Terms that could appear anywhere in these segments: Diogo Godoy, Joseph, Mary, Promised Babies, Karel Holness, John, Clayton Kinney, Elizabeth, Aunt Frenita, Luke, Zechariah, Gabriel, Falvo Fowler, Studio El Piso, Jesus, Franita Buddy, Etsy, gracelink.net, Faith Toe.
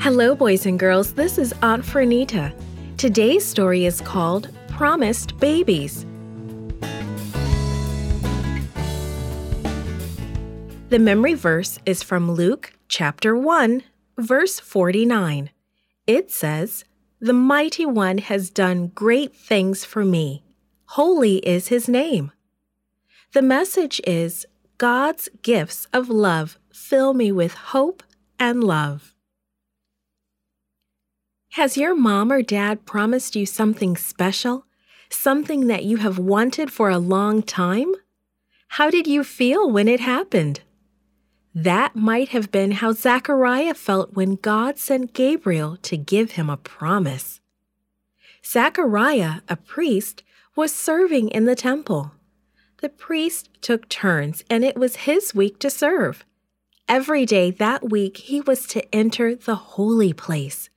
Hello, boys and girls. This is Aunt Frenita. Today's story is called Promised Babies. The memory verse is from Luke chapter 1, verse 49. It says, "The Mighty One has done great things for me. Holy is His name." The message is, God's gifts of love fill me with hope and love. Has your mom or dad promised you something special? Something that you have wanted for a long time? How did you feel when it happened? That might have been how Zechariah felt when God sent Gabriel to give him a promise. Zechariah, a priest, was serving in the temple. The priest took turns, and it was his week to serve. Every day that week, he was to enter the holy place.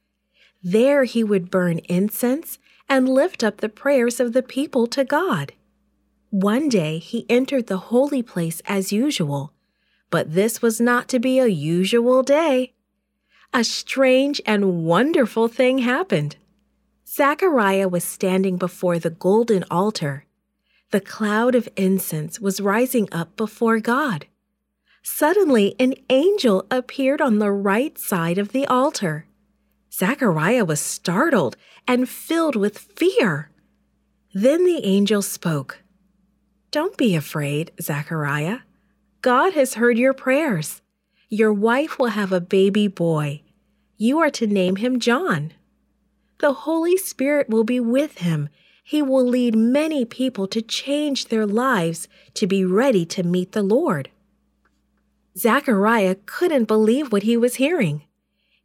There he would burn incense and lift up the prayers of the people to God. One day he entered the holy place as usual, but this was not to be a usual day. A strange and wonderful thing happened. Zechariah was standing before the golden altar. The cloud of incense was rising up before God. Suddenly, an angel appeared on the right side of the altar. Zechariah was startled and filled with fear. Then the angel spoke. "Don't be afraid, Zechariah. God has heard your prayers. Your wife will have a baby boy. You are to name him John. The Holy Spirit will be with him. He will lead many people to change their lives to be ready to meet the Lord." Zechariah couldn't believe what he was hearing.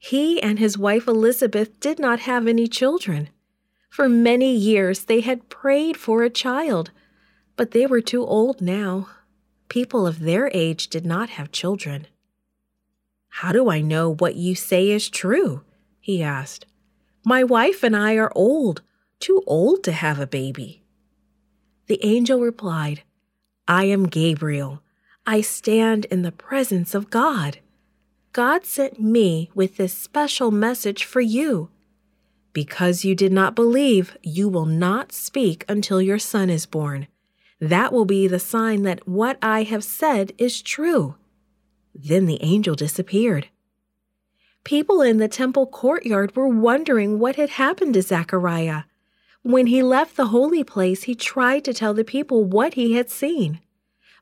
He and his wife Elizabeth did not have any children. For many years they had prayed for a child, but they were too old now. People of their age did not have children. "How do I know what you say is true?" he asked. "My wife and I are old, too old to have a baby." The angel replied, "I am Gabriel. I stand in the presence of God. God sent me with this special message for you. Because you did not believe, you will not speak until your son is born. That will be the sign that what I have said is true." Then the angel disappeared. People in the temple courtyard were wondering what had happened to Zechariah. When he left the holy place, he tried to tell the people what he had seen.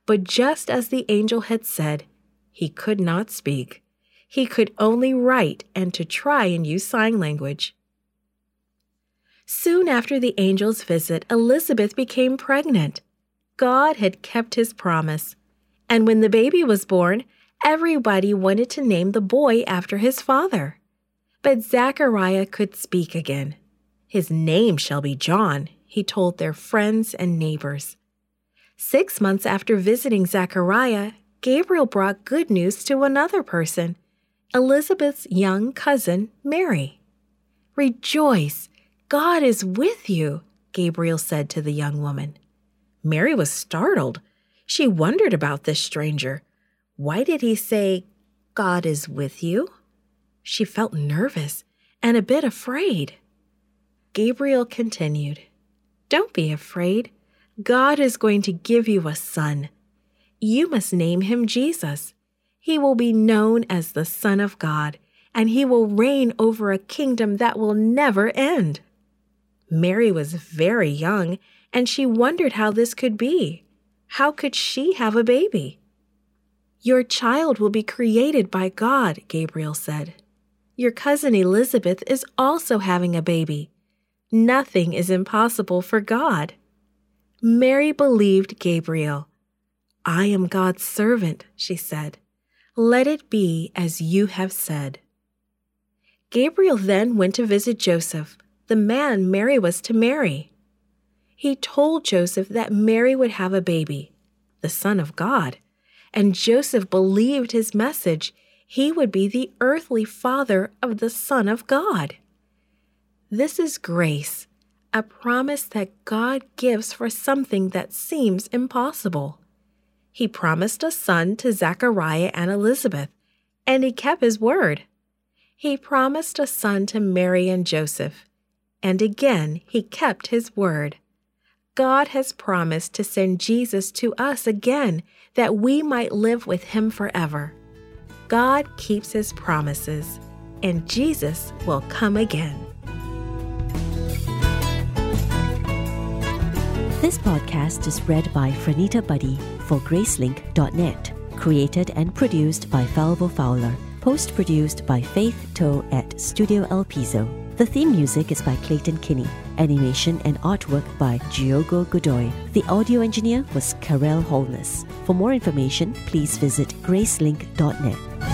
But just as the angel had said, he could not speak. He could only write and to try and use sign language. Soon after the angel's visit, Elizabeth became pregnant. God had kept his promise. And when the baby was born, everybody wanted to name the boy after his father. But Zechariah could speak again. "His name shall be John," he told their friends and neighbors. 6 months after visiting Zechariah, Gabriel brought good news to another person, Elizabeth's young cousin, Mary. "Rejoice, God is with you," Gabriel said to the young woman. Mary was startled. She wondered about this stranger. Why did he say, "God is with you"? She felt nervous and a bit afraid. Gabriel continued, "Don't be afraid. God is going to give you a son. You must name him Jesus. He will be known as the Son of God, and he will reign over a kingdom that will never end." Mary was very young, and she wondered how this could be. How could she have a baby? "Your child will be created by God," Gabriel said. "Your cousin Elizabeth is also having a baby. Nothing is impossible for God." Mary believed Gabriel. "I am God's servant," she said. "Let it be as you have said." Gabriel then went to visit Joseph, the man Mary was to marry. He told Joseph that Mary would have a baby, the Son of God, and Joseph believed his message. He would be the earthly father of the Son of God. This is grace, a promise that God gives for something that seems impossible. He promised a son to Zechariah and Elizabeth, and he kept his word. He promised a son to Mary and Joseph, and again he kept his word. God has promised to send Jesus to us again that we might live with him forever. God keeps his promises, and Jesus will come again. This podcast is read by Franita Buddy for gracelink.net. Created and produced by Falvo Fowler. Post-produced by Faith Toe at Studio El Piso. The theme music is by Clayton Kinney. Animation and artwork by Diogo Godoy. The audio engineer was Karel Holness. For more information, please visit gracelink.net.